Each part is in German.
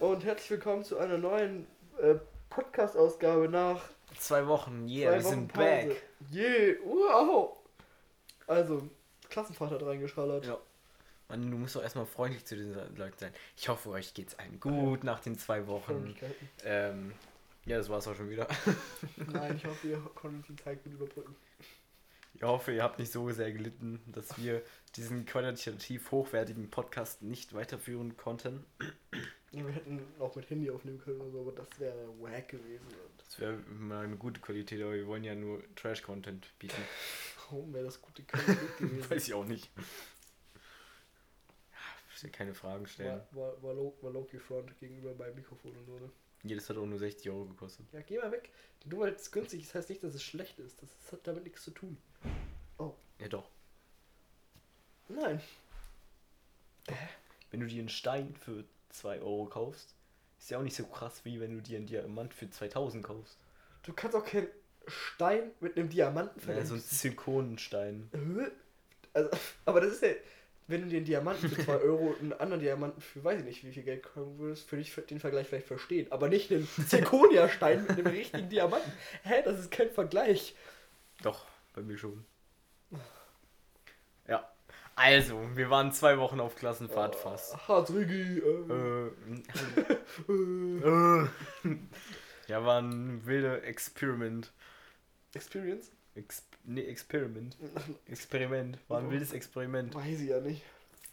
Und herzlich willkommen zu einer neuen Podcast-Ausgabe nach 2 Wochen. Yeah, wir sind back. Yeah, wow. Also, Klassenfahrt hat reingeschallert. Ja. Mann, du musst doch erstmal freundlich zu diesen Leuten sein. Ich hoffe, euch geht's allen gut nach den 2 Wochen. Ja, das war's auch schon wieder. Nein, ich hoffe, ihr konntet die Zeit gut überbrücken. Ich hoffe, ihr habt nicht so sehr gelitten, dass wir diesen qualitativ hochwertigen Podcast nicht weiterführen konnten. Wir hätten auch mit Handy aufnehmen können oder so, aber das wäre wack gewesen. Das wäre mal eine gute Qualität, aber wir wollen ja nur Trash-Content bieten. Warum wäre das gute Qualität gewesen? Weiß ich auch nicht. Ich will keine Fragen stellen. War low gefront gegenüber meinem Mikrofon und so, ne? Jedes hat auch nur 60 Euro gekostet. Ja, geh mal weg. Nur weil es günstig ist, heißt nicht, dass es schlecht ist. Das hat damit nichts zu tun. Oh. Ja, doch. Nein. Doch. Wenn du dir einen Stein für 2 Euro kaufst, ist ja auch nicht so krass, wie wenn du dir einen Diamant für 2000 kaufst. Du kannst auch keinen Stein mit einem Diamanten vergleichen. Ja, so einen Zirkonenstein. Also, aber das ist ja... Wenn du den Diamanten für 2 Euro und einen anderen Diamanten für weiß ich nicht wie viel Geld kaufen würdest, würde ich den Vergleich vielleicht verstehen. Aber nicht einen Zirkonia-Stein mit einem richtigen Diamanten. Hä, das ist kein Vergleich. Doch, bei mir schon. Ja, also, wir waren 2 Wochen auf Klassenfahrt fast. Hart Rigi. Ja, war ein wilder Experiment. Experience? Experiment. War ein wildes Experiment. Weiß ich ja nicht.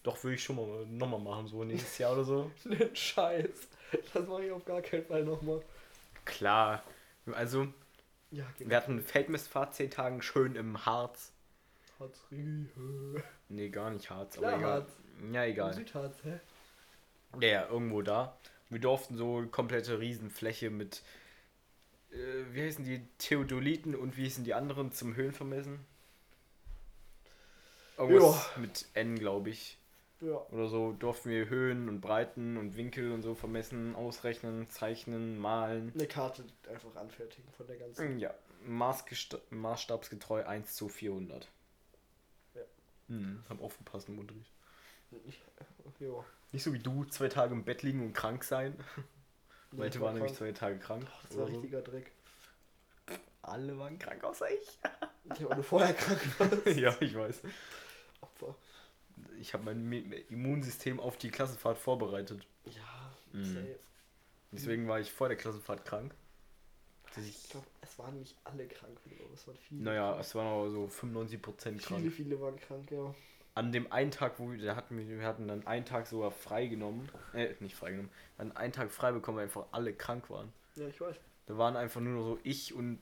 Doch, würde ich schon mal nochmal machen, so nächstes Jahr oder so. Den Scheiß. Das mache ich auf gar keinen Fall nochmal. Klar. Also, ja, wir hatten Feldmistfahrt 10 Tage schön im Harz. Harzriege. Nee, gar nicht Harz. Klar, aber egal. Harz. Ja, egal. Südharz, hä? Ja, irgendwo da. Wir durften so eine komplette Riesenfläche mit... Wie heißen die Theodoliten und wie hießen die anderen zum Höhenvermessen? Irgendwas mit N, glaube ich. Ja. Oder so durften wir Höhen und Breiten und Winkel und so vermessen, ausrechnen, zeichnen, malen. Eine Karte einfach anfertigen von der ganzen. Ja, maßstabsgetreu 1:400. Ja. Hab aufgepasst im Unterricht. Ja. Nicht so wie du, 2 Tage im Bett liegen und krank sein. Leute waren nämlich 2 Tage krank. Doch, das war richtiger Dreck. Alle waren krank, außer ich. Ich habe vorher krank warst. Ja, ich weiß. Opfer. Ich habe mein Immunsystem auf die Klassenfahrt vorbereitet. Ja, safe. Deswegen war ich vor der Klassenfahrt krank. Ich glaube, es waren nicht alle krank, aber es waren viele. Naja, krank. Es waren aber so 95% krank. Viele waren krank, ja. An dem einen Tag, wo wir hatten dann einen Tag sogar freigenommen, an einen Tag frei bekommen, weil einfach alle krank waren. Ja, ich weiß. Da waren einfach nur noch so ich und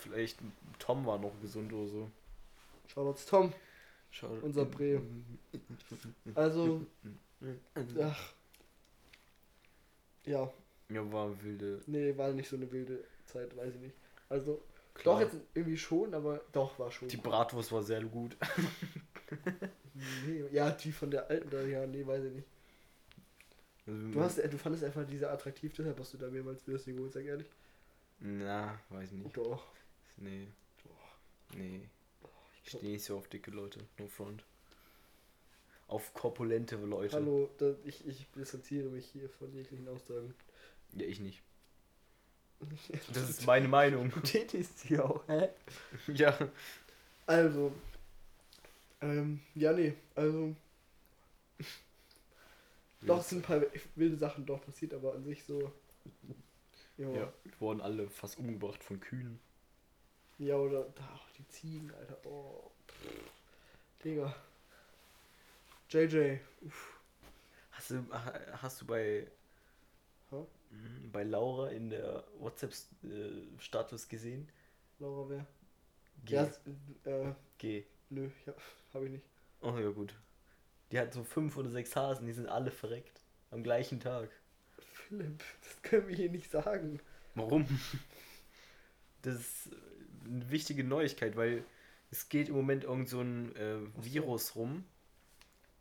vielleicht Tom war noch gesund oder so. Shoutouts Tom. Unser Bremen. Also, ach. Ja. Ja, war wilde. Nee, war nicht so eine wilde Zeit, weiß ich nicht. Also, klar. Doch jetzt irgendwie schon, aber doch war schon. Die Bratwurst war sehr gut. Nee, ja, die von der alten da, ja, nee, weiß ich nicht. Du fandest einfach diese attraktiv, deshalb hast du da mehrmals wieder den Geburtstag, ehrlich? Na, weiß nicht. Doch. Nee. Doch. Nee. Ich stehe nicht so auf dicke Leute, no front. Auf korpulente Leute. Hallo, ich distanziere mich hier von jeglichen Aussagen. Ja, ich nicht. Das ist meine Meinung. Du tätigst hier auch, hä? Ja. Also... ja, nee, also. Doch, es sind ein paar wilde Sachen doch passiert, aber an sich so. Jo. Ja, wurden alle fast umgebracht von Kühen. Ja, oder. Ach, die Ziegen, Alter. Oh. Pff, Digga. JJ. Uff. Hast du bei. Huh? Bei Laura in der WhatsApp-Status gesehen? Laura wer? G. Ja, G. Nö, hab ich nicht. Oh ja, gut. Die hatten so 5 oder 6 Hasen, die sind alle verreckt. Am gleichen Tag. Philipp, das können wir hier nicht sagen. Warum? Das ist eine wichtige Neuigkeit, weil es geht im Moment irgend so ein Virus rum.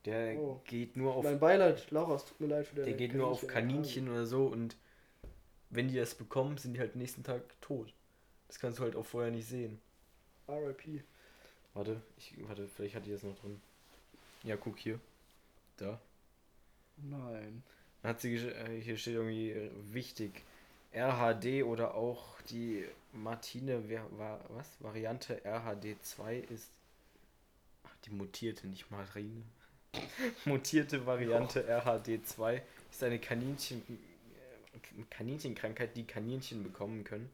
Der geht nur auf... Mein Beileid, Laura, es tut mir leid für der geht nur auf Kaninchen oder so und wenn die das bekommen, sind die halt nächsten Tag tot. Das kannst du halt auch vorher nicht sehen. RIP. Warte, vielleicht hatte ich das noch drin. Ja, guck hier. Da. Nein. Dann hat sie, hier steht irgendwie wichtig, RHD oder auch die Martine, Variante RHD2 ist, die mutierte, nicht Marine. Mutierte Variante RHD2 ist eine Kaninchenkrankheit, die Kaninchen bekommen können.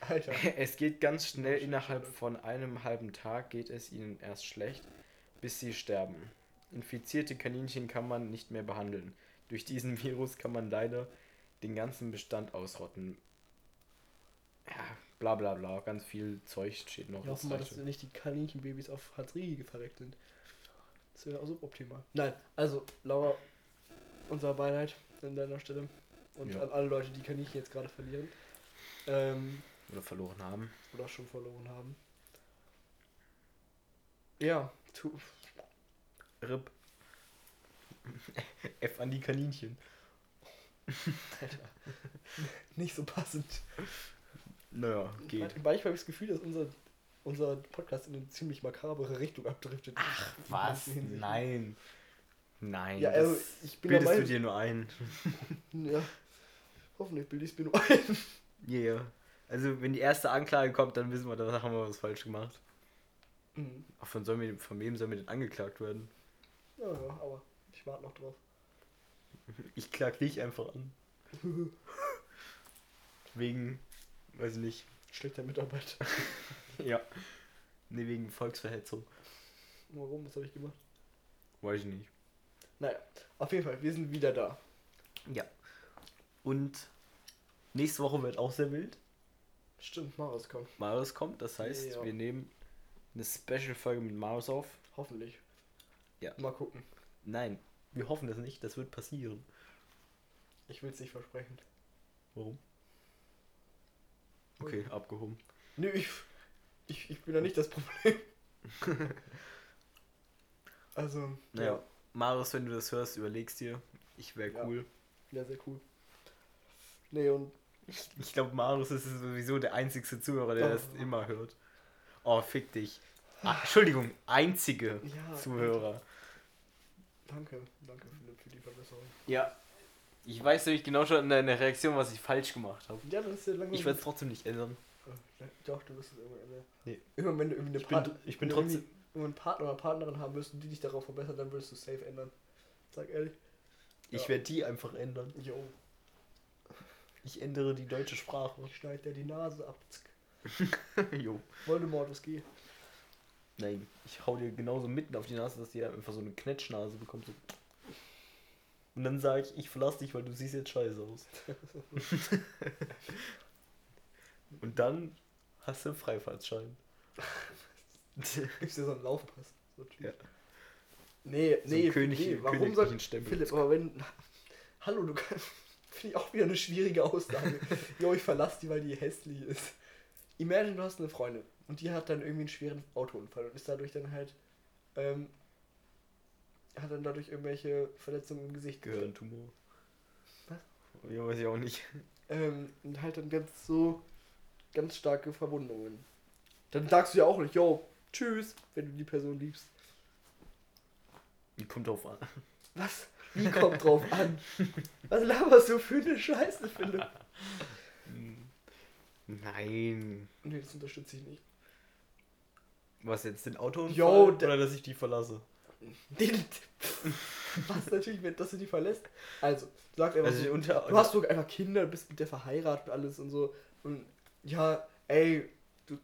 Alter. Es geht ganz schnell, innerhalb von einem halben Tag geht es ihnen erst schlecht, bis sie sterben. Infizierte Kaninchen kann man nicht mehr behandeln. Durch diesen Virus kann man leider den ganzen Bestand ausrotten. Ja, bla bla bla, ganz viel Zeug steht noch. Ich hoffe mal, dass nicht die Kaninchenbabys auf Hartz-IV verreckt sind. Das wäre auch suboptimal. Nein, also Laura, unser Beileid an deiner Stelle. Und ja, an alle Leute, die Kaninchen jetzt gerade verlieren. Oder verloren haben. Oder schon verloren haben. Ja, RIP. F an die Kaninchen. Alter. Nicht so passend. Naja, geht. Manchmal habe ich das Gefühl, dass unser Podcast in eine ziemlich makabere Richtung abdriftet. Ach, was? Nein. Nein, ja, also, ich bin bildest dabei. Du dir nur ein. Ja, hoffentlich bilde ich es mir nur ein. Ja, yeah. Also wenn die erste Anklage kommt, dann wissen wir, da haben wir was falsch gemacht. Mhm. Auch von wem sollen wir denn angeklagt werden? Ja, aber ich warte noch drauf. Ich klag dich einfach an. Wegen, weiß ich nicht. Schlechter Mitarbeiter. Ja. Nee, wegen Volksverhetzung. Warum? Was habe ich gemacht? Weiß ich nicht. Naja, auf jeden Fall, wir sind wieder da. Ja. Und nächste Woche wird auch sehr wild. Stimmt, Marius kommt. Marius kommt, das heißt, ja, wir nehmen eine Special-Folge mit Marius auf. Hoffentlich. Ja. Mal gucken. Nein, wir hoffen das nicht, das wird passieren. Ich will es nicht versprechen. Warum? Okay, abgehoben. Nö, ich bin ja nicht das Problem. Also, naja. Ja. Marius, wenn du das hörst, überlegst dir. Ich wäre cool. Ja, sehr cool. Nee, und... Ich glaube, Marius ist sowieso der einzigste Zuhörer, der das immer hört. Oh, fick dich. Ach, Entschuldigung, einzige Zuhörer. Alter. Danke Philipp für die Verbesserung. Ja, ich weiß nämlich genau schon an deiner Reaktion, was ich falsch gemacht habe. Ja, das ist ja langweilig. Ich werde es trotzdem nicht ändern. Doch, du wirst es irgendwann ändern. Nee. Irgendwann, wenn du irgendwie wenn du einen Partner oder Partnerin haben wirst und die dich darauf verbessert, dann würdest du safe ändern. Sag ehrlich. Ich werde die einfach ändern. Jo. Ich ändere die deutsche Sprache. Ich schneide dir die Nase ab. Jo. Voldemort, was geht? Nein, ich hau dir genauso mitten auf die Nase, dass du einfach so eine Knetschnase bekommst. So. Und dann sag ich verlass dich, weil du siehst jetzt scheiße aus. Und dann hast du einen Freifahrtschein. Gibst dir so einen Laufpass. So ein ja. Nee, warum soll ich Philipp, aber wenn... Hallo, du kannst... Finde ich auch wieder eine schwierige Aussage. Jo, ich verlass die, weil die hässlich ist. Imagine, du hast eine Freundin und die hat dann irgendwie einen schweren Autounfall und ist dadurch dann halt... hat dann dadurch irgendwelche Verletzungen im Gesicht. Gehirntumor. Was? Ja, weiß ich auch nicht. Und halt dann ganz starke Verwundungen. Dann sagst du ja auch nicht, yo, tschüss, wenn du die Person liebst. Die kommt drauf an. Was? Wie kommt drauf an? Was laberst du für eine Scheiße, Philipp? Nein. Nee, das unterstütze ich nicht. Was jetzt, den Autounfall? Yo, oder dass ich die verlasse? Was natürlich, dass du die verlässt. Also, du sagst einfach, du hast sogar einfach Kinder, bist mit der verheiratet und alles und so. Und ja, ey, du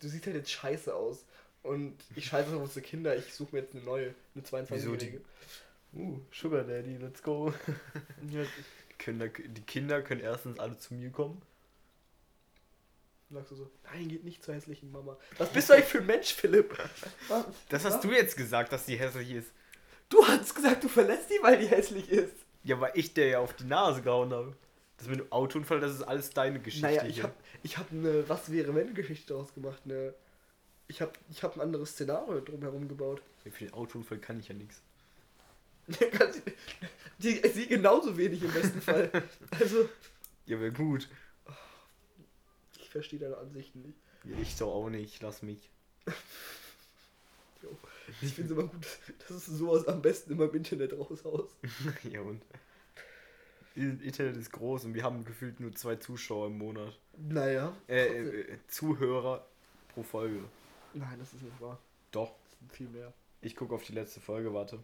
siehst halt jetzt scheiße aus. Und ich scheiße auf unsere Kinder, ich suche mir jetzt eine neue, eine 22-Jährige. Sugar Daddy, let's go. Ja. Die Kinder können erstens alle zu mir kommen. Sagst du so, nein, geht nicht zur hässlichen Mama. Was bist du eigentlich für ein Mensch, Philipp? Das hast du jetzt gesagt, dass die hässlich ist. Du hast gesagt, du verlässt die, weil die hässlich ist. Ja, weil ich der ja auf die Nase gehauen habe. Das mit dem Autounfall, das ist alles deine Geschichte. Naja, ich hab eine Was-wäre-wenn-Geschichte daraus gemacht. Ich hab ein anderes Szenario drumherum gebaut. Für den Autounfall kann ich ja nichts. Sie genauso wenig im besten Fall. Also. Ja, wäre gut. Ich verstehe deine Ansichten nicht. Ja, ich doch auch nicht, lass mich. Ich finde es immer gut, dass du sowas am besten immer im Internet raushaust. Ja und? Internet ist groß und wir haben gefühlt nur 2 Zuschauer im Monat. Naja. Zuhörer pro Folge. Nein, das ist nicht wahr. Doch. Das sind viel mehr. Ich gucke auf die letzte Folge, warte.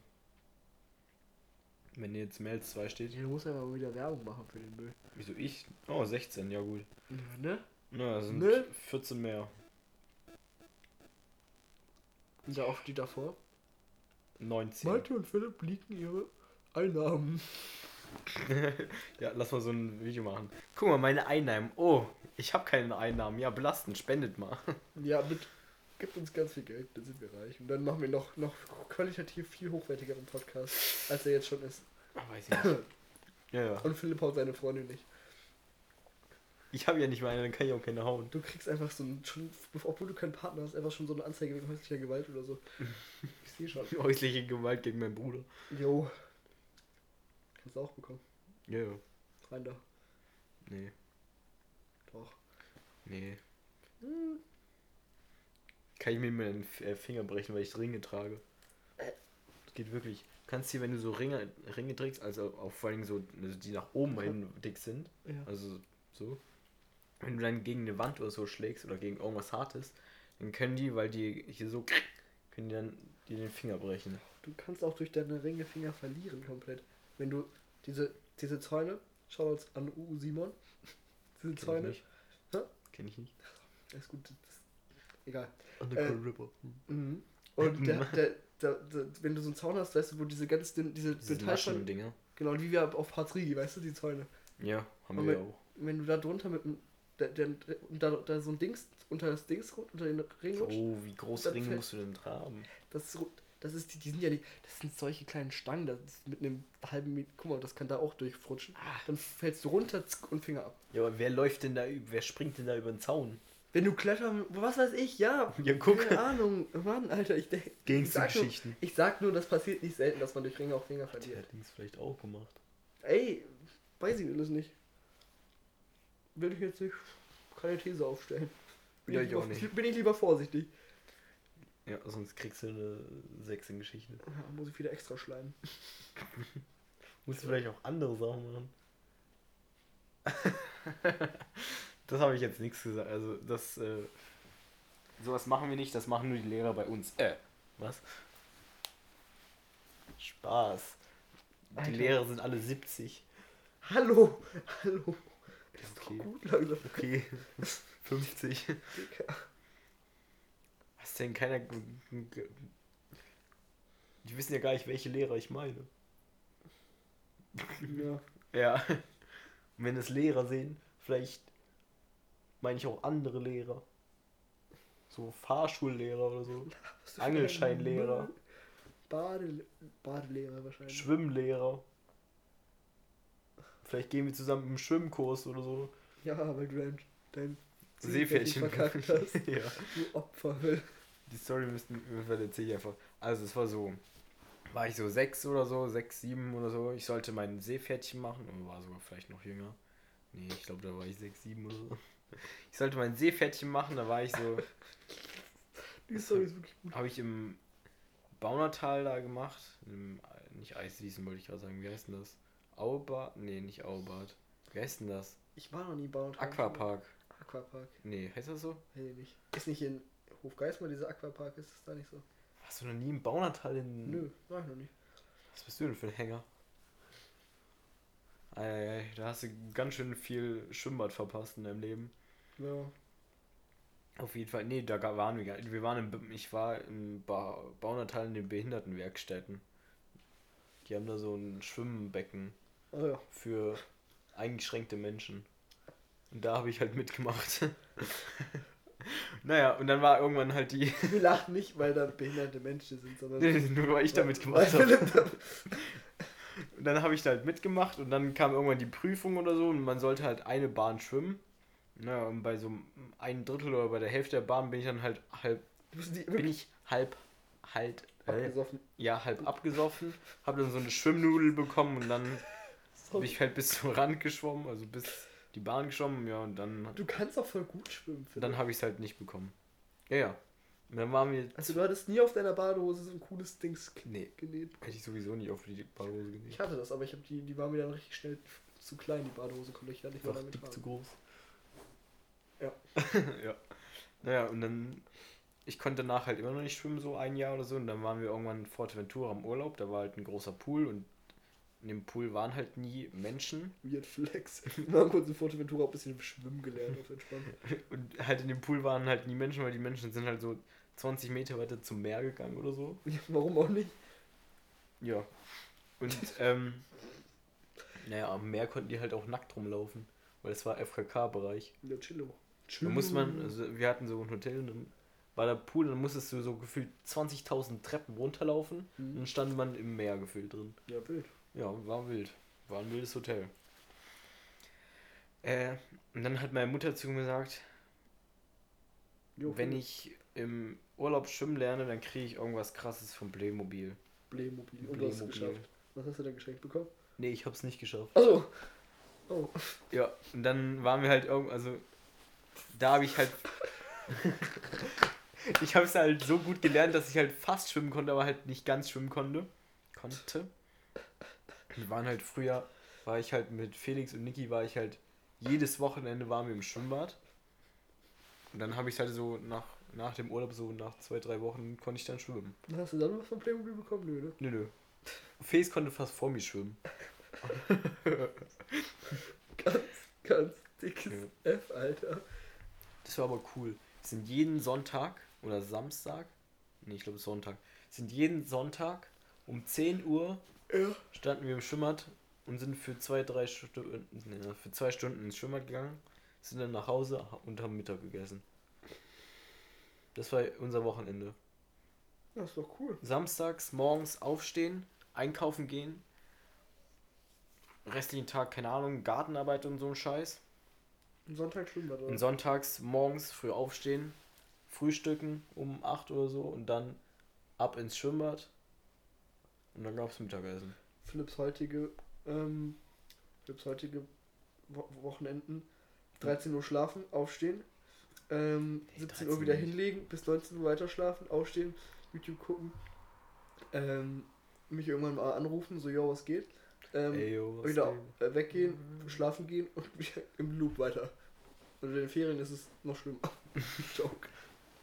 Wenn jetzt mehr als 2 steht. Du musst ja mal wieder Werbung machen für den Müll. Wieso ich? Oh, 16, ja gut. Ne? Na, das sind 14 mehr. Und ja, auf die davor? 19. Malte und Philipp leaken ihre Einnahmen. Ja, lass mal so ein Video machen. Guck mal, meine Einnahmen. Oh, ich habe keine Einnahmen. Ja, belastend, spendet mal. Ja, bitte. Gibt uns ganz viel Geld, dann sind wir reich. Und dann machen wir noch qualitativ viel hochwertigeren Podcast, als er jetzt schon ist. Ach, weiß ich nicht. Ja. Und Philipp haut seine Freundin nicht. Ich habe ja nicht mal eine, dann kann ich auch keine hauen. Du kriegst einfach so ein, schon, obwohl du keinen Partner hast, einfach schon so eine Anzeige wegen häuslicher Gewalt oder so. Ich sehe schon. Häusliche Gewalt gegen meinen Bruder. Jo. Kannst du auch bekommen. Ja, ja. Rein da. Nee. Doch. Nee. Hm. Kann ich mir meinen Finger brechen, weil ich Ringe trage. Das geht wirklich. Kannst du, wenn du so Ringe trägst, also auch vor allem so, also die nach oben hin dick sind, ja. Also so, wenn du dann gegen eine Wand oder so schlägst oder gegen irgendwas Hartes, dann können die, weil die hier so, können die dann dir den Finger brechen. Du kannst auch durch deine Ringe Finger verlieren komplett. Wenn du diese Zäune, schau uns an Simon, diese kenn Zäune. Kenn ich nicht. Das ist gut, das egal. Und der, wenn du so einen Zaun hast, weißt du, wo diese ganzen, diese Metalldinger. Genau, wie wir auf Part 3, weißt du, die Zäune. Ja, haben und wir auch. Wenn du da drunter mit dem, da so ein Dings, unter das Dings, unter den Ring rutscht. Oh, wie groß Ringe musst du denn tragen? Das ist, die sind ja nicht, das sind solche kleinen Stangen, das ist mit einem halben Meter, guck mal, das kann da auch durchfrutschen. Dann fällst du runter und Finger ab. Ja, aber wer springt denn da über den Zaun? Wenn du klettern, was weiß ich, ja guck. Keine Ahnung, Mann, Alter, ich denke. Geschichten. Nur, ich sag nur, das passiert nicht selten, dass man durch Ringe auch Finger verliert. Hat Dings vielleicht auch gemacht. Ey, weiß ich alles nicht. Will ich jetzt nicht keine These aufstellen. Bin ja, ich auch nicht. Bin ich lieber vorsichtig. Ja, sonst kriegst du eine 6 in Geschichte. Ja, muss ich wieder extra schleimen. Musst du vielleicht auch andere Sachen machen. Das habe ich jetzt nichts gesagt, also das, sowas machen wir nicht, das machen nur die Lehrer bei uns. Was? Spaß. Die Alter. Lehrer sind alle 70. Hallo. Das ist okay. Doch gut langsam. Okay, 50. Was denn, keiner... Die wissen ja gar nicht, welche Lehrer ich meine. Ja. Und wenn es Lehrer sehen, vielleicht... meine ich auch andere Lehrer. So Fahrschullehrer oder so. Angelscheinlehrer. Badelehrer wahrscheinlich. Schwimmlehrer. Vielleicht gehen wir zusammen im Schwimmkurs oder so. Ja, weil du dein Seepferdchen verkackt hast. Ja. Du Opfer. Die Story müssten erzähle ich einfach. Also es war so, war ich so 6, 7 oder so. Ich sollte mein Seepferdchen machen und war sogar vielleicht noch jünger. Nee, ich glaube, da war ich 6, 7 oder so. Ich sollte mein Seepferdchen machen, da war ich so... Die Story ist wirklich gut. Habe ich im Baunatal da gemacht. Nicht Eiswiesen wollte ich gerade sagen. Wie heißt denn das? Aubad? Nee, nicht Aubad. Wie heißt denn das? Ich war noch nie Baunatal. Aquapark. Nee, heißt das so? Nee, nicht. Ist nicht in Hofgeismar dieser Aquapark? Ist das da nicht so? Warst du noch nie im Baunatal in... Nö, war ich noch nie. Was bist du denn für ein Hänger? Da hast du ganz schön viel Schwimmbad verpasst in deinem Leben. Ja. Auf jeden Fall, nee, da waren wir gar nicht. Ich war im Baunatal in den Behindertenwerkstätten. Die haben da so ein Schwimmbecken für eingeschränkte Menschen. Und da habe ich halt mitgemacht. Naja, und dann war irgendwann halt die... Wir lachen nicht, weil da behinderte Menschen sind, sondern... Nee, nur weil ich da mitgemacht habe. Und dann habe ich da halt mitgemacht und dann kam irgendwann die Prüfung oder so und man sollte halt eine Bahn schwimmen. Naja, und bei so einem Drittel oder bei der Hälfte der Bahn bin ich dann halt abgesoffen. Ja, halb abgesoffen. Habe dann so eine Schwimmnudel bekommen und dann bin ich halt bis zum Rand geschwommen, also bis die Bahn geschwommen, ja, und dann... Du kannst auch voll gut schwimmen, finde ich. Dann habe ich es halt nicht bekommen. Ja. Und dann waren wir... Also du hattest nie auf deiner Badehose so ein cooles Ding genäht? Nee, hätte ich sowieso nicht auf die Badehose genäht. Ich hatte das, aber ich habe die war mir dann richtig schnell zu klein, die Badehose, konnte ich da nicht mehr damit tragen. Zu groß. Ja. Ja. Naja, und dann, ich konnte danach halt immer noch nicht schwimmen, so ein Jahr oder so, und dann waren wir irgendwann in Fuerteventura im Urlaub, da war halt ein großer Pool und in dem Pool waren halt nie Menschen. Weird Flex. Wir haben kurz in Fuerteventura auch ein bisschen schwimmen gelernt, auf entspannt. Und halt in dem Pool waren halt nie Menschen, weil die Menschen sind halt so 20 Meter weiter zum Meer gegangen oder so. Ja, warum auch nicht? Ja. Und, naja, am Meer konnten die halt auch nackt rumlaufen, weil es war FKK-Bereich. Ja, chillo. Da muss man, also wir hatten so ein Hotel und dann war der Pool, dann musstest du so gefühlt 20.000 Treppen runterlaufen und dann stand man im Meer gefühlt drin. Ja, wild. Ja, war wild. War ein wildes Hotel. Und dann hat meine Mutter zu mir gesagt, wenn ich im Urlaub schwimmen lerne, dann kriege ich irgendwas krasses vom Playmobil. Playmobil. Und du hast es geschafft. Was hast du denn geschenkt bekommen? Nee, ich hab's nicht geschafft. Also. Oh. Ja, und dann waren wir halt irgendwo, also da habe ich halt ich hab's halt so gut gelernt, dass ich halt fast schwimmen konnte, aber halt nicht ganz schwimmen konnte. Wir waren halt früher, war ich halt mit Felix und Niki, war ich halt jedes Wochenende waren wir im Schwimmbad. Und dann habe ich halt so nach dem Urlaub, so nach 2-3 Wochen, konnte ich dann schwimmen. Hast du dann was von Playmobil bekommen? Nö, ne? Nö. Fes konnte fast vor mir schwimmen. Ganz, ganz dickes F, Alter. Das war aber cool. Sind jeden Sonntag oder Samstag, nee, ich glaube Sonntag, sind jeden Sonntag um 10 Uhr standen wir im Schwimmbad und sind für 2 Stunden ins Schwimmbad gegangen, sind dann nach Hause und haben Mittag gegessen. Das war unser Wochenende. Das ist doch cool. Samstags morgens aufstehen, einkaufen gehen, restlichen Tag, keine Ahnung, Gartenarbeit und so ein Scheiß. Und Sonntag Schwimmbad, oder? Und sonntags morgens früh aufstehen, frühstücken um 8 oder so und dann ab ins Schwimmbad und dann gab's Mittagessen. Philipps heutige Wochenenden, 13 Uhr schlafen, aufstehen, 17 Uhr wieder hinlegen, bis 19 Uhr weiter schlafen, aufstehen, YouTube gucken, mich irgendwann mal anrufen, so, yo, was geht? Wieder weggehen, schlafen gehen und wieder im Loop weiter. Und in den Ferien ist es noch schlimmer. Joke.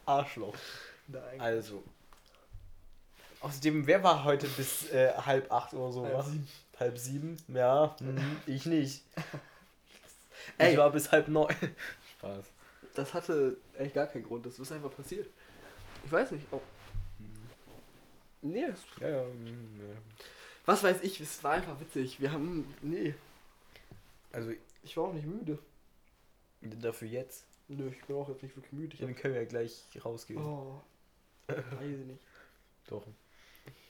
Arschloch. Nein. Also. Außerdem, wer war heute bis 7:30 oder so? Halb sieben? Ja, ich nicht. Ich war bis 8:30. Spaß. Das hatte eigentlich gar keinen Grund, das ist einfach passiert. Ich weiß nicht, ob... Nee. Ja. Was weiß ich, es war einfach witzig. Wir haben... Nee. Also... Ich war auch nicht müde. Dafür jetzt? Nö, ich bin auch jetzt nicht wirklich müde. Dann können wir ja gleich rausgehen. Oh. Weiß ich nicht. Doch.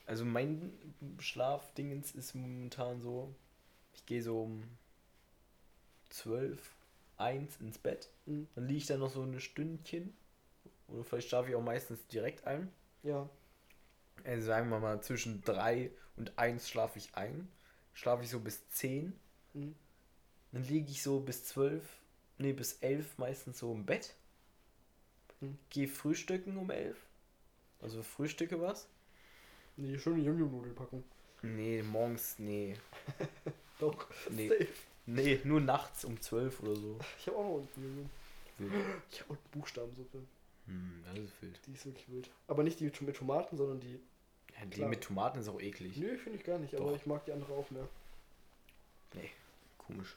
Also mein Schlafdingens ist momentan so... Ich gehe so um 12:01 ins Bett. Dann liege ich da noch so eine Stündchen. Oder vielleicht schlafe ich auch meistens direkt ein. Ja. Also sagen wir mal, zwischen 3 und 1 schlafe ich ein. Schlafe ich so bis 10. Dann liege ich so bis 11 meistens so im Bett. Gehe frühstücken um 11. Also frühstücke was? Nee, schöne Yum-Yum-Nudeln packen. Nee, morgens, nee. Doch, nee. Safe. Nee, nur nachts um 12 oder so. Ich habe auch noch unten Yum-Yum. Ich habe auch Buchstabensuppe. Das ist wild. Die ist wirklich wild. Aber nicht die mit Tomaten, sondern die... Ja, die mit Tomaten ist auch eklig. Nö, finde ich gar nicht, aber ich mag die andere auch mehr. Nee, komisch.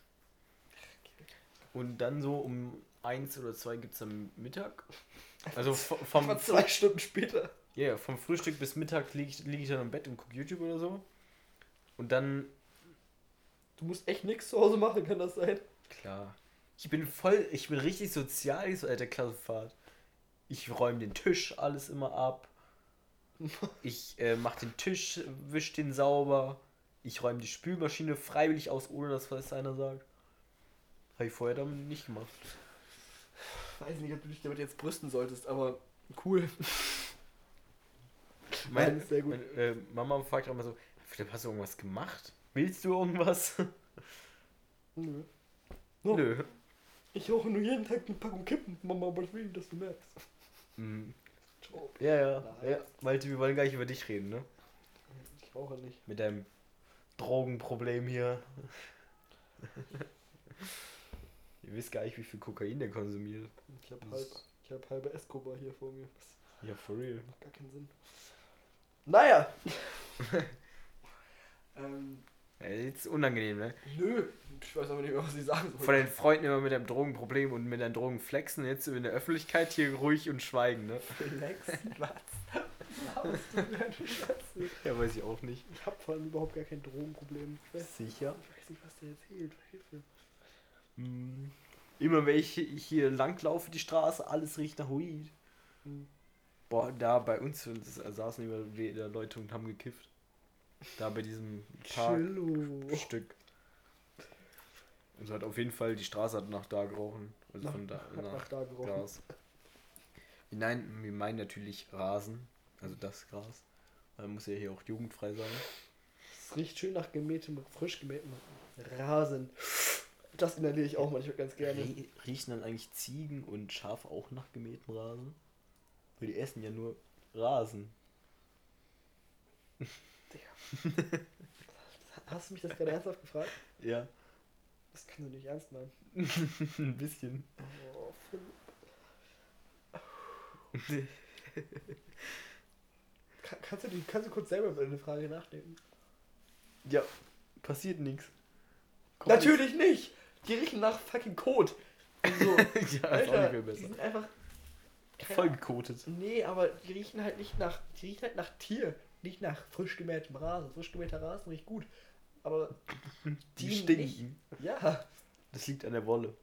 Und dann so um 1 oder 2 gibt's dann Mittag. Also vom 2 Stunden später. Ja, vom Frühstück bis Mittag lieg ich dann im Bett und gucke YouTube oder so. Und dann... Du musst echt nichts zu Hause machen, kann das sein? Klar. Ich bin richtig sozial, so alter Klassenfahrt. Ich räume den Tisch alles immer ab. Ich mache den Tisch, wisch den sauber. Ich räume die Spülmaschine freiwillig aus, ohne dass was einer sagt. Habe ich vorher damit nicht gemacht. Weiß nicht, ob du dich damit jetzt brüsten solltest, aber cool. Sehr gut. Meine Mama fragt auch immer so, Philipp, hast du irgendwas gemacht? Willst du irgendwas? Nö. No. Nö. Ich rauche nur jeden Tag eine Packung Kippen, Mama, aber ich will nicht, dass du merkst. Ja. Malte, wir wollen gar nicht über dich reden, ne? Ich rauche nicht. Mit deinem Drogenproblem hier. Ihr wisst gar nicht, wie viel Kokain der konsumiert. Ich hab halbe Escobar hier vor mir. Ja, for real. Macht gar keinen Sinn. Naja. Jetzt ist unangenehm, ne? Nö, ich weiß aber nicht mehr, was ich sagen soll. Von den Freunden immer mit einem Drogenproblem und mit einem Drogenflexen, jetzt in der Öffentlichkeit hier ruhig und schweigen, ne? Flexen? Was? Was du denn? Scheiße. Ja, weiß ich auch nicht. Ich hab vor allem überhaupt gar kein Drogenproblem. Sicher? Ich weiß nicht, was der erzählt. Hilfe. Mm. Immer wenn ich hier langlaufe, die Straße, alles riecht nach Weed. Mm. Boah, da bei uns saßen immer Leute und haben gekifft. Da bei diesem Parkstück. Also hat auf jeden Fall, die Straße hat nach da gerochen. Also von da, nach da gerochen. Gras. Nein, wir meinen natürlich Rasen. Also das Gras. Man muss ja hier auch jugendfrei sein. Es riecht schön nach gemähtem, frisch gemähtem Rasen. Das inhaliere ich auch manchmal ganz gerne. Riechen dann eigentlich Ziegen und Schafe auch nach gemähtem Rasen? Weil die essen ja nur Rasen. Digga. Hast du mich das gerade ernsthaft gefragt? Ja. Das kannst du nicht ernst meinen. Ein bisschen. Oh, Philipp. Kannst du kurz selber über eine Frage nachdenken? Ja, passiert nichts. Natürlich nicht! Die riechen nach fucking Kot. So. Ja, Alter, ist auch nicht viel besser. Die sind einfach voll gekotet. Nee, aber die riechen halt nicht nach. Die riechen halt nach Tier. Nicht nach frisch gemähtem Rasen. Frisch gemähter Rasen riecht gut. Aber die stinken. Nicht. Ja. Das liegt an der Wolle.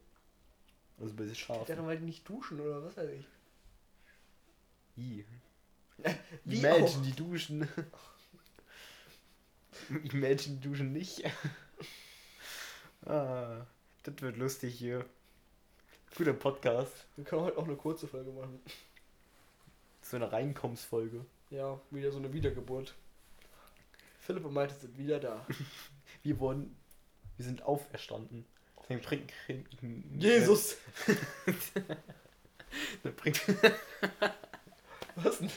Also bei sich scharf. Ja, weil die nicht duschen oder was weiß ich. I. Imagine, die duschen. Imagine, die duschen nicht. Ah, das wird lustig hier. Guter Podcast. Wir können heute auch eine kurze Folge machen. So eine Reinkommensfolge. Ja, wieder so eine Wiedergeburt. Philipp und Malte sind wieder da. Wir sind auferstanden. Dann bringt Jesus! Dann bringt... Was denn?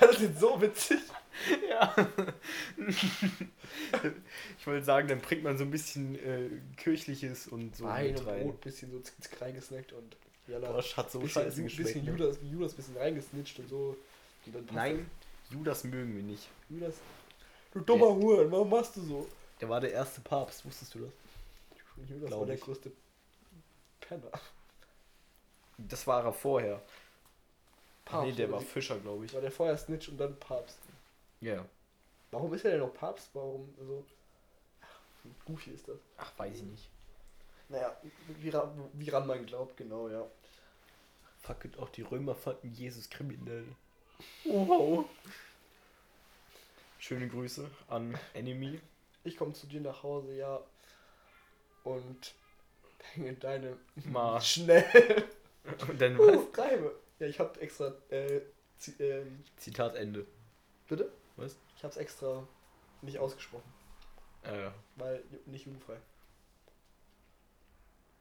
Das ist so witzig. Ja. Ich wollte sagen, dann bringt man so ein bisschen kirchliches und so Wein mit und rein. Brot, bisschen so reingesnackt und jalla. Boah, hat so scheiße geschmeckt. Bisschen Judas bisschen reingesnitcht und so. Und dann nein, Judas mögen wir nicht. Judas, du dummer Huren, warum machst du so? Der war der erste Papst, wusstest du das? Judas war der größte Penner. Das war er vorher. Papst, nee, der war Fischer, glaube ich. War der vorher Snitch und dann Papst. Ja. Yeah. Warum ist er denn noch Papst? Warum so... Ach, wie goofy ist das? Ach, weiß ich nicht. Naja, wie ran man glaubt, genau, ja. Fuck it, auch die Römer fanden Jesus kriminell. Wow. Schöne Grüße an Enemy. Ich komme zu dir nach Hause, ja. Und hänge deine... Ma. Schnell. Und dann... Reime. Ja, ich hab extra... Zitat Ende. Bitte? Was? Ich hab's extra nicht ausgesprochen. Ja. Weil nicht jugendfrei.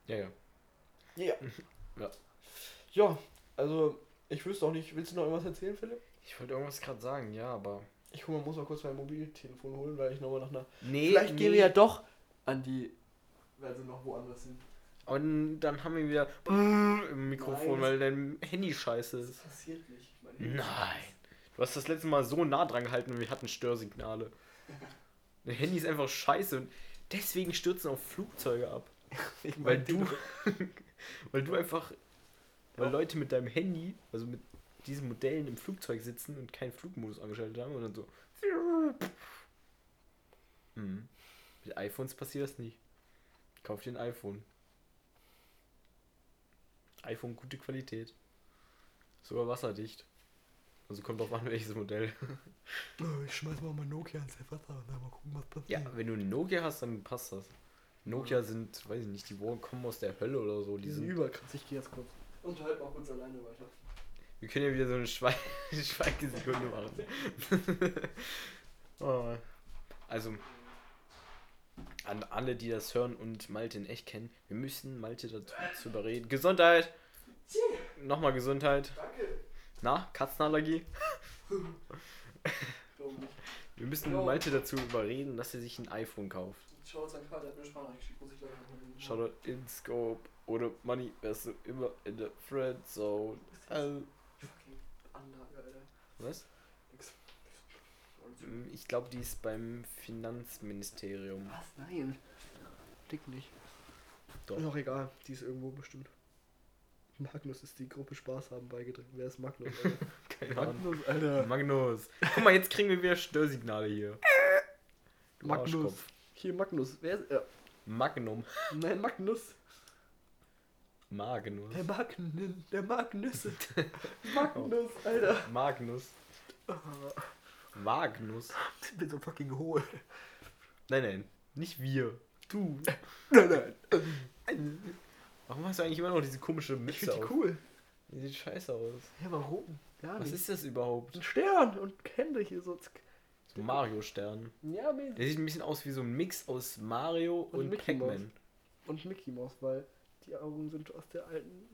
Ja. Ja. Ja, also ich wüsste auch nicht... Willst du noch irgendwas erzählen, Philipp? Ich wollte irgendwas gerade sagen, ja, aber... Ich muss mal kurz mein Mobiltelefon holen, weil ich nochmal nach einer... Nee, vielleicht gehen wir ja doch an die... Weil sie noch woanders sind. Und dann haben wir wieder im Mikrofon, nein, weil dein Handy scheiße ist. Das passiert nicht. Nein. Du hast das letzte Mal so nah dran gehalten und wir hatten Störsignale. Dein Handy ist einfach scheiße und deswegen stürzen auch Flugzeuge ab. Weil Leute mit deinem Handy, also mit diesen Modellen im Flugzeug sitzen und keinen Flugmodus angeschaltet haben und dann so. Mit iPhones passiert das nicht. Kauf dir ein iPhone. iPhone, gute Qualität. Sogar wasserdicht. Also kommt drauf an, welches Modell. Ich schmeiß mal mein Nokia ins Wasser und dann mal gucken, was passiert. Ja, wenn du ein Nokia hast, dann passt das. Nokia sind, weiß ich nicht, die kommen aus der Hölle oder so. Die sind überkrass. Ich gehe jetzt kurz. Und halt auch uns alleine weiter. Wir können ja wieder so eine Schweigesekunde machen. Oh. Also, an alle, die das hören und Malte in echt kennen, wir müssen Malte dazu überreden. Gesundheit! Nochmal Gesundheit. Danke. Na, Katzenallergie? Wir müssen Malte dazu überreden, dass er sich ein iPhone kauft. Schau, sein Vater hat mir Sprachnachricht geschickt, muss ich gleich machen. Shoutout in Scope oder Money, wärst du immer in der Friendzone. Fucking Anlage, Alter. Was? Nix. Ich glaube, die ist beim Finanzministerium. Was? Nein. Dick nicht. Doch. Ist auch egal, die ist irgendwo bestimmt. Magnus ist die Gruppe Spaß haben beigetreten. Wer ist Magnus, Alter? Keine Ahnung. Magnus, Alter. Magnus. Guck mal, jetzt kriegen wir wieder Störsignale hier. Du Magnus. Arschkopf. Hier, Magnus. Wer ist er? Magnum. Nein, Magnus. Magnus. Der Magnus. Magnus, Alter. Magnus. Magnus. Ich bin so fucking hohl. Nein, nein. Nicht wir. Du. Nein, nein. Warum hast du eigentlich immer noch diese komische Mütze? Ich finde die cool. Die sieht scheiße aus. Ja, warum? Gar nicht. Was ist das überhaupt? Ein Stern und Hände hier so. So Mario-Stern. Ja, mäßig. Der sieht ein bisschen aus wie so ein Mix aus Mario und Pac-Man. Und Mickey Mouse, weil die Augen sind aus der alten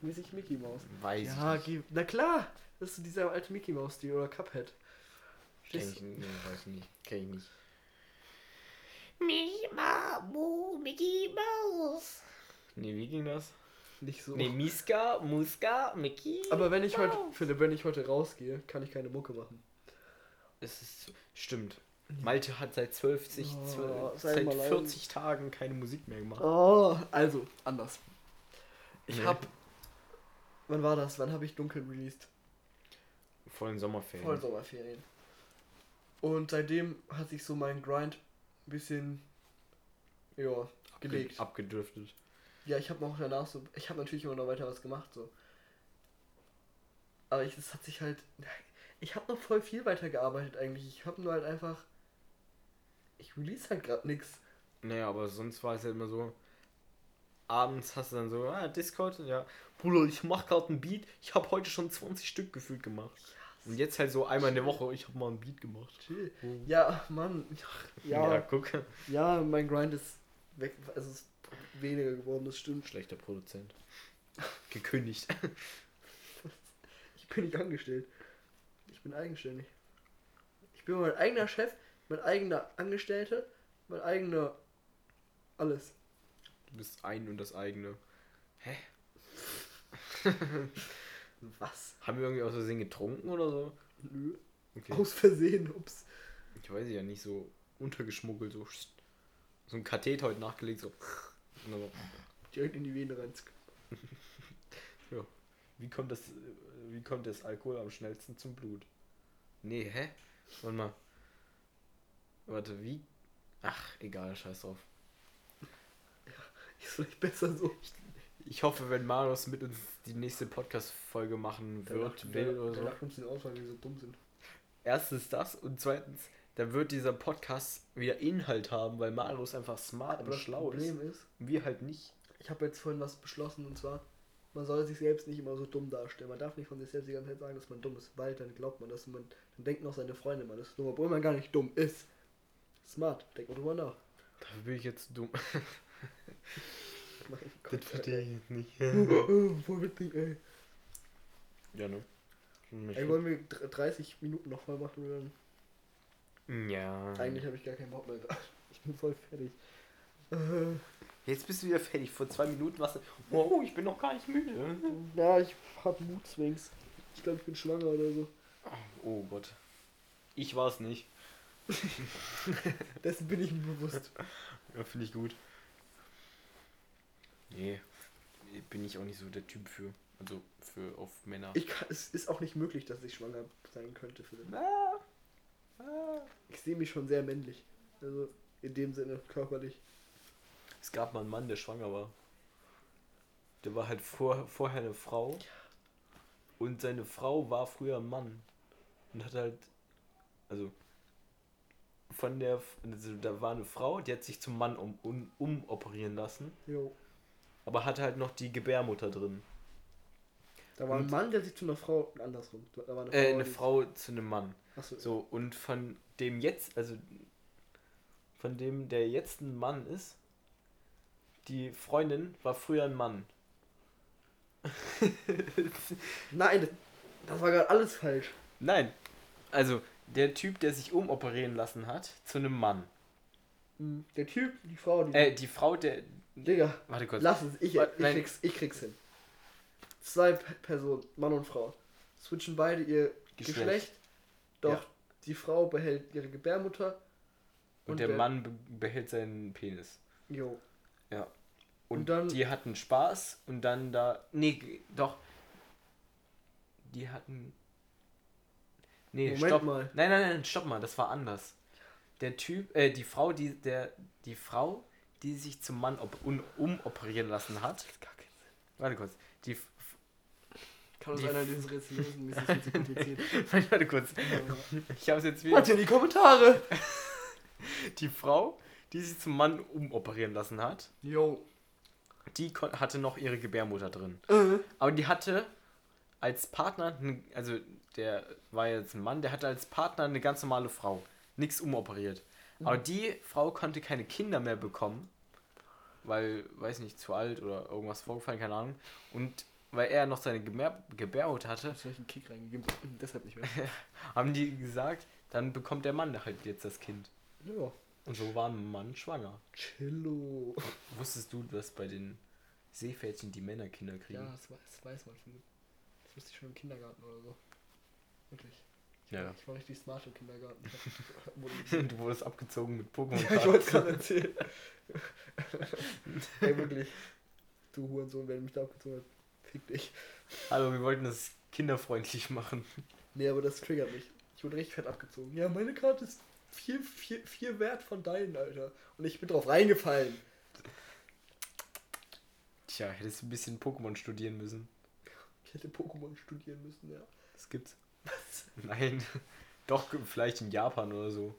mäßig Mickey Mouse. Weiß ja, ich nicht. Na klar, das ist dieser alte Mickey Mouse-Stil oder Cuphead. Weiß nicht. Kenn ich nicht. Mickey Mouse. Nee, wie ging das? Nicht so. Nee, Miska, Muska, Mickey. Aber wenn ich heute, Philipp, rausgehe, kann ich keine Mucke machen. Es ist, stimmt. Malte hat seit 40 Tagen keine Musik mehr gemacht. Oh, also, anders. Wann war das? Wann habe ich Dunkel released? Vor den Sommerferien. Und seitdem hat sich so mein Grind ein bisschen, gelegt. Abgedriftet. Ja, ich habe auch danach so, ich habe natürlich immer noch weiter was gemacht, so. Aber es hat sich halt, ich habe noch voll viel weiter gearbeitet eigentlich. Ich habe nur halt einfach, ich release halt gerade nichts. Naja, aber sonst war es halt immer so, abends hast du dann so, Discord, ja, Bruder, ich mach gerade einen Beat, ich habe heute schon 20 Stück gefühlt gemacht. Yes. Und jetzt halt so einmal in der Woche, ich habe mal einen Beat gemacht. Chill. Oh. Ja, Mann. Ja, guck. Ja, mein Grind ist weg, also es weniger geworden, das stimmt. Schlechter Produzent. Gekündigt. Ich bin nicht angestellt. Ich bin eigenständig. Ich bin mein eigener Chef, mein eigener Angestellter, mein eigener alles. Du bist ein und das eigene. Hä? Was? Haben wir irgendwie aus Versehen getrunken oder so? Nö. Okay. Aus Versehen, ups. Ich weiß ja nicht, so untergeschmuggelt, so ein Katheter heute nachgelegt, so. Direkt in die Vene rein. Ja. Wie kommt das Alkohol am schnellsten zum Blut? Nee, hä? Warte mal. Warte, wie? Ach, egal, scheiß drauf. Ja, ist vielleicht besser so. Ich hoffe, wenn Marius mit uns die nächste Podcast-Folge machen danach uns den Ausfall, wie wir so dumm sind. Erstens das und zweitens, da wird dieser Podcast wieder Inhalt haben, weil Marius einfach smart und schlau ist. Das Problem ist, wir halt nicht. Ich habe jetzt vorhin was beschlossen, und zwar, man soll sich selbst nicht immer so dumm darstellen. Man darf nicht von sich selbst die ganze Zeit sagen, dass man dumm ist, weil dann glaubt man das und dann denken auch seine Freunde mal, das ist dumm, obwohl man gar nicht dumm ist. Smart, denk mal drüber nach. Dafür bin ich jetzt dumm. Mein Gott, das verstehe ich jetzt nicht. Voll witzig, ey. Ja, ne? Ey, wollen wir 30 Minuten noch voll machen oder? Ja. Eigentlich habe ich gar keinen Bock mehr. Ich bin voll fertig. Jetzt bist du wieder fertig. Vor 2 Minuten warst du. Oh, ich bin noch gar nicht müde. Ja, ich hab Mood-Swings. Ich glaube, ich bin schwanger oder so. Oh Gott. Ich war es nicht. Dessen bin ich mir bewusst. Ja, finde ich gut. Nee. Bin ich auch nicht so der Typ für. Also für auf Männer. Es ist auch nicht möglich, dass ich schwanger sein könnte für den. Ich sehe mich schon sehr männlich. Also in dem Sinne, körperlich. Es gab mal einen Mann, der schwanger war. Der war halt vorher eine Frau. Und seine Frau war früher ein Mann. Und hat halt. Also. Da war eine Frau, die hat sich zum Mann umoperieren lassen. Jo. Aber hatte halt noch die Gebärmutter drin. Da war ein Mann, der sich zu einer Frau andersrum. Da war eine Frau zu einem Mann. So, und der jetzt ein Mann ist, die Freundin war früher ein Mann. Nein, das war gerade alles falsch. Nein, also der Typ, der sich umoperieren lassen hat, zu einem Mann. Der Typ, die Frau, die... Digga, warte kurz. Lass es, ich krieg's hin. 2 Personen, Mann und Frau, switchen beide ihr Geschlecht, doch ja. Die Frau behält ihre Gebärmutter. Und der Mann behält seinen Penis. Jo. Ja. Und dann, die hatten Spaß und dann da... Nee, doch. Die hatten... Nee, Moment stopp mal. Nein, stopp mal, das war anders. Der Typ, die Frau, die sich zum Mann umoperieren lassen hat. Das ist gar kein Sinn. Warte kurz. Kann uns einer dieses Rätsel lösen? Mir ist das zu kompliziert. Warte kurz. Ich hab's jetzt wieder... Warte in die Kommentare! Die Frau, die sich zum Mann umoperieren lassen hat, jo. Die hatte noch ihre Gebärmutter drin. Aber die hatte als Partner, also der war jetzt ein Mann, der hatte als Partner eine ganz normale Frau. Nichts umoperiert. Aber die Frau konnte keine Kinder mehr bekommen, weil, weiß nicht, zu alt oder irgendwas vorgefallen, keine Ahnung. Und weil er noch seine Gebärmutter hatte, hat vielleicht einen Kick reingegeben, deshalb nicht mehr. Haben die gesagt, dann bekommt der Mann halt jetzt das Kind. Ja. Und so war ein Mann schwanger. Chillo. Wusstest du, dass bei den Seepferdchen die Männer Kinder kriegen? Ja, das weiß man schon. Das wusste ich schon im Kindergarten oder so. Wirklich. Ja. Ich war richtig smart im Kindergarten. Du wurdest abgezogen mit Pokémon-Karten. Ja, ich wollte es gerade erzählen. Ey, wirklich. Du Hurensohn, wer mich da abgezogen hat, fick dich. Hallo, wir wollten das kinderfreundlich machen. Nee, aber das triggert mich. Ich wurde richtig fett abgezogen. Ja, meine Karte ist... Viel Wert von deinen, Alter. Und ich bin drauf reingefallen. Tja, hättest du ein bisschen Pokémon studieren müssen. Ich hätte Pokémon studieren müssen, ja. Das gibt's. Was? Nein. Doch, vielleicht in Japan oder so.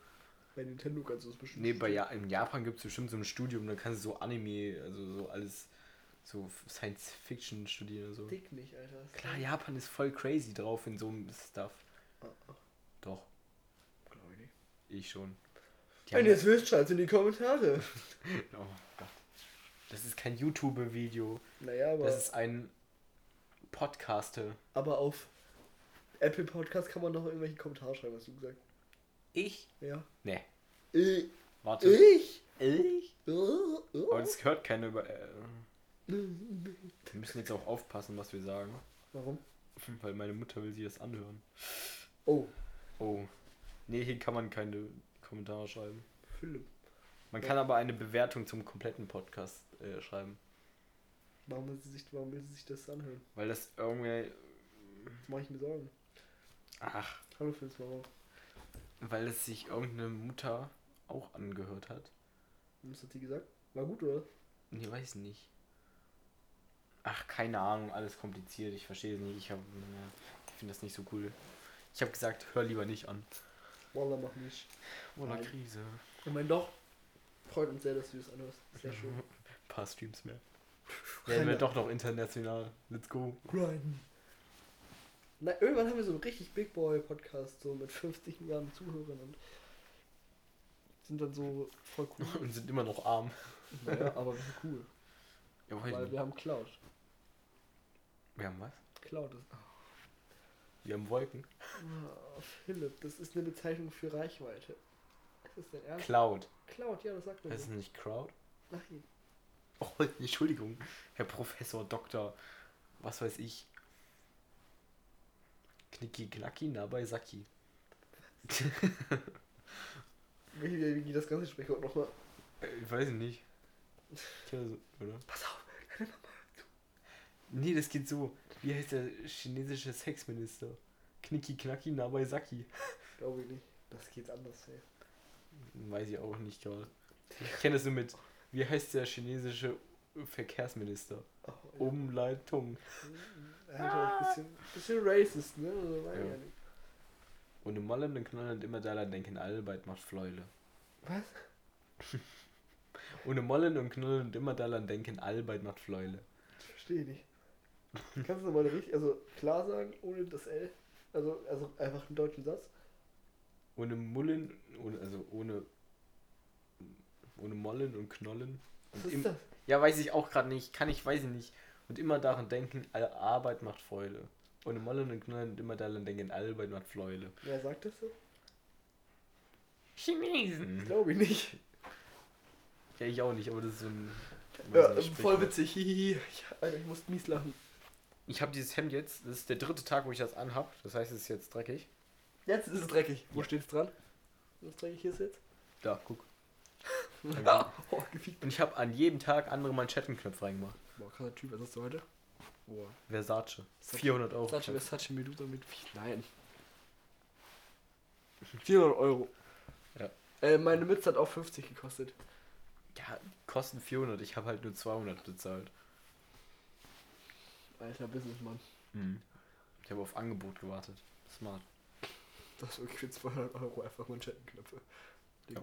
Bei Nintendo kannst du das bestimmt. Nee, in Japan gibt's bestimmt so ein Studium, da kannst du so Anime, also so alles, so Science Fiction studieren oder so. Dick nicht, Alter. Klar, Japan ist voll crazy drauf in so einem Stuff. Oh. Doch. Ich schon. Wenn ihr es wisst, schreibt in die Kommentare. Oh Gott. Das ist kein YouTube-Video. Naja, aber... Das ist ein Podcast. Aber auf Apple Podcast kann man noch irgendwelche Kommentare schreiben, hast du gesagt. Ich? Ja. Nee. Warte. Ich? Aber das hört keiner über... Wir müssen jetzt auch aufpassen, was wir sagen. Warum? Weil meine Mutter will sich das anhören. Oh. Nee, hier kann man keine Kommentare schreiben. Philipp. Man kann aber eine Bewertung zum kompletten Podcast schreiben. Warum will sie sich das anhören? Weil das irgendwie... Das mache ich mir Sorgen. Ach. Hallo Philipp, warum? Weil es sich irgendeine Mutter auch angehört hat. Was hat die gesagt? War gut, oder? Nee, weiß nicht. Ach, keine Ahnung, alles kompliziert. Ich verstehe es nicht. Ich finde das nicht so cool. Ich habe gesagt, hör lieber nicht an. Wallah, mach nicht. Wallah, Krise. Ich meine doch, freut uns sehr, dass du das anhörst. Sehr schön. Ein paar Streams mehr. Werden wir doch noch international. Let's go. Grinden. Na, irgendwann haben wir so einen richtig Big Boy Podcast, so mit 50 Milliarden Zuhörern und sind dann so voll cool. Und sind immer noch arm. Naja, aber wir sind cool. Ja, weil wir haben Cloud. Wir haben was? Cloud ist... Wir haben Wolken. Oh, Philipp, das ist eine Bezeichnung für Reichweite. Ist das denn ernst? Cloud, ja, das sagt man. Ist es nicht Crowd? Nein. Oh, Entschuldigung, Herr Professor, Doktor, was weiß ich. Knicki, Knacki, Nabai, Saki. Wie geht das ganze Sprechwort nochmal? Ich weiß nicht. Oder? Pass auf, hör mal zu. Nee, das geht so. Wie heißt der chinesische Sexminister? Knicki Knacki Nabai Saki. Glaube ich nicht. Das geht anders, ey. Weiß ich auch nicht gerade. Ich kenne das nur mit. Wie heißt der chinesische Verkehrsminister? Oh, ja. Umleitung. Halt auch bisschen racist, ne? Also, weiß ja. Nicht. Und im Mallen und Knollen immer da denken, Arbeit macht Fäule. Was? Und im Mallen und Knollen immer da denken, Arbeit macht Fäule. Verstehe nicht. Kannst du nochmal richtig, also klar sagen, ohne das L? Also einfach einen deutschen Satz? Ohne Mullen, ohne Mollen und Knollen. Was ist das? Ja, weiß ich auch gerade nicht, weiß ich nicht. Und immer daran denken, Arbeit macht Freude. Ohne Mollen und Knollen und immer daran denken, Arbeit macht Freude. Wer sagt das so? Chinesen. Glaube ich nicht. Ja, ich auch nicht, aber das ist so ein Ja, voll witzig. Alter, ich muss mies lachen. Ich habe dieses Hemd jetzt, das ist der dritte Tag, wo ich das anhab. Das heißt, es ist jetzt dreckig. Jetzt ist es dreckig. Wo steht's dran? Was dreckig ist jetzt? Da, guck. Oh, gefickt. Und ich habe an jedem Tag andere Manschettenknöpfe reingemacht. Boah, krasser Typ, was hast du heute? Boah. Versace. 400 €. Versace Medusa mit... Nein. 400 €. Ja. Meine Mütze hat auch 50 gekostet. Ja, kosten 400. Ich habe halt nur 200 bezahlt. Alter Businessmann. Mhm. Ich habe auf Angebot gewartet. Smart. Das ist wirklich für 200 € einfach Manschettenknöpfe. Ja.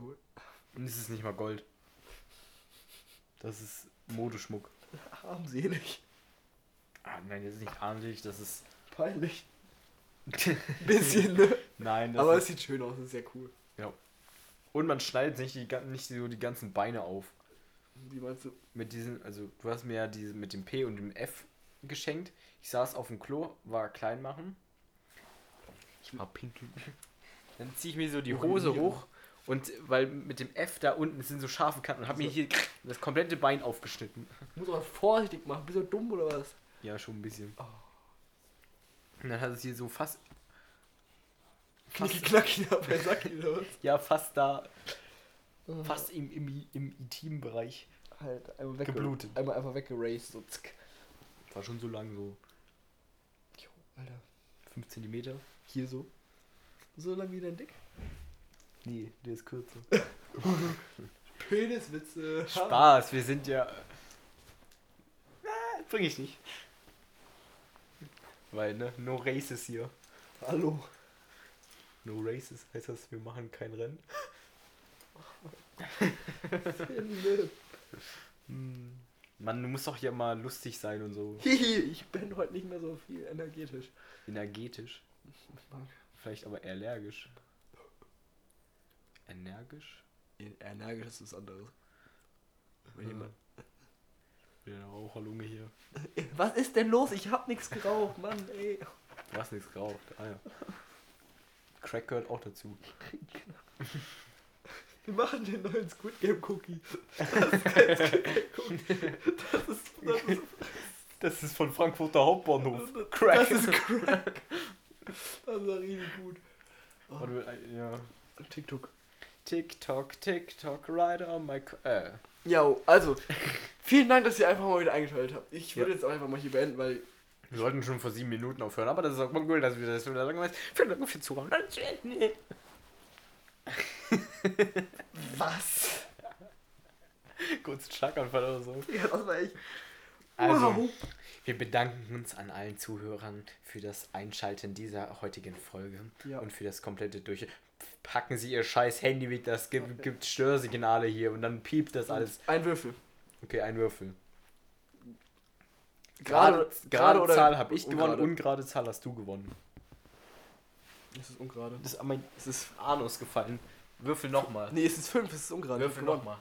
Und es ist nicht mal Gold. Das ist Modeschmuck. Armselig. Ah, nein, das ist nicht armselig, das ist... Peinlich. Bisschen, ne? Nein, das aber es sieht schön aus, das ist ja cool. Ja. Und man schneidet sich nicht so die ganzen Beine auf. Wie meinst du? Mit diesen, also du hast mir ja diese mit dem P und dem F geschenkt. Ich saß auf dem Klo, war klein machen. Ich war pinkeln. Dann ziehe ich mir so die Hose hoch und weil mit dem F da unten sind so scharfe Kanten und habe mir hier das komplette Bein aufgeschnitten. Muss man vorsichtig machen, bist du dumm oder was? Ja, schon ein bisschen. Oh. Und dann hat es hier so fast Knicki-Knacki da bei Sacki oder was? Ja, fast da. Fast im Intimbereich. Halt, einmal weg. Geblutet. Einmal einfach weggeraced. So. War schon so lang, so. Jo, Alter. 5 cm. Hier so. So lang wie dein Dick? Nee, der ist kürzer. Peniswitze. Spaß, wir sind ja... bring ich nicht. Weil, ne? No races hier. Hallo. No races heißt das, wir machen kein Rennen. Mann, du musst doch hier mal lustig sein und so. Ich bin heute nicht mehr so viel energetisch. Energetisch? Vielleicht aber allergisch. Energisch? Energisch ist was anderes. Wenn jemand... Ja, Raucherlunge hier. Was ist denn los? Ich hab nix geraucht, Mann, ey. Du hast nix geraucht, ah ja. Crack gehört auch dazu. Wir machen den neuen Squid Game Cookie. Das ist kein Squid Game Cookie. Das ist von Frankfurter Hauptbahnhof. Crack. Das ist Crack. Das war richtig gut. Oh. Ja. TikTok. TikTok, Rider on my... Ja, also, vielen Dank, dass ihr einfach mal wieder eingeschaltet habt. Ich würde jetzt auch einfach mal hier beenden, weil... Wir sollten schon vor 7 Minuten aufhören, aber das ist auch mal cool, dass wir das wieder lange machen. Vielen Dank für Zuhören. Was? Kurz einen Schlaganfall oder so. Ja, das war echt... Also, wow. Wir bedanken uns an allen Zuhörern für das Einschalten dieser heutigen Folge und für das komplette Durch... Packen Sie Ihr scheiß Handy weg, das gibt Störsignale hier und dann piept das alles. Ein Würfel. Okay, ein Würfel. Gerade Zahl habe ich gewonnen, ungerade Zahl hast du gewonnen. Das ist ungerade. Es ist Anus gefallen. Würfel nochmal. Nee, es ist 5, es ist ungerade. Würfel nochmal.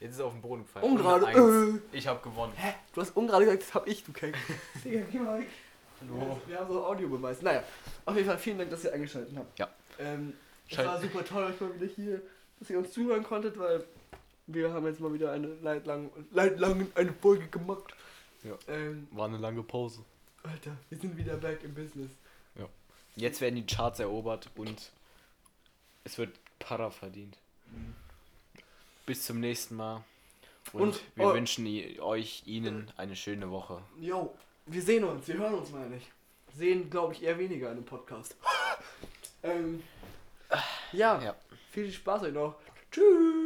Jetzt ist er auf den Boden gefallen. Ungerade. Ich habe gewonnen. Hä? Du hast ungerade gesagt, das hab ich, du Kek. Digga, geh mal weg. Hallo. Wir haben so einen Audiobeweis. Naja, auf jeden Fall vielen Dank, dass ihr eingeschaltet habt. Ja. Es war super toll, euch mal wieder hier, dass ihr uns zuhören konntet, weil wir haben jetzt mal wieder eine leidlang eine Folge gemacht. Ja. War eine lange Pause. Alter, wir sind wieder back im Business. Ja. Jetzt werden die Charts erobert und es wird Para verdient. Mhm. Bis zum nächsten Mal. Und wir wünschen Ihnen eine schöne Woche. Jo. Wir sehen uns, wir hören uns mal nicht. Sehen, glaube ich, eher weniger in einem Podcast. Ja, viel Spaß euch noch. Tschüss.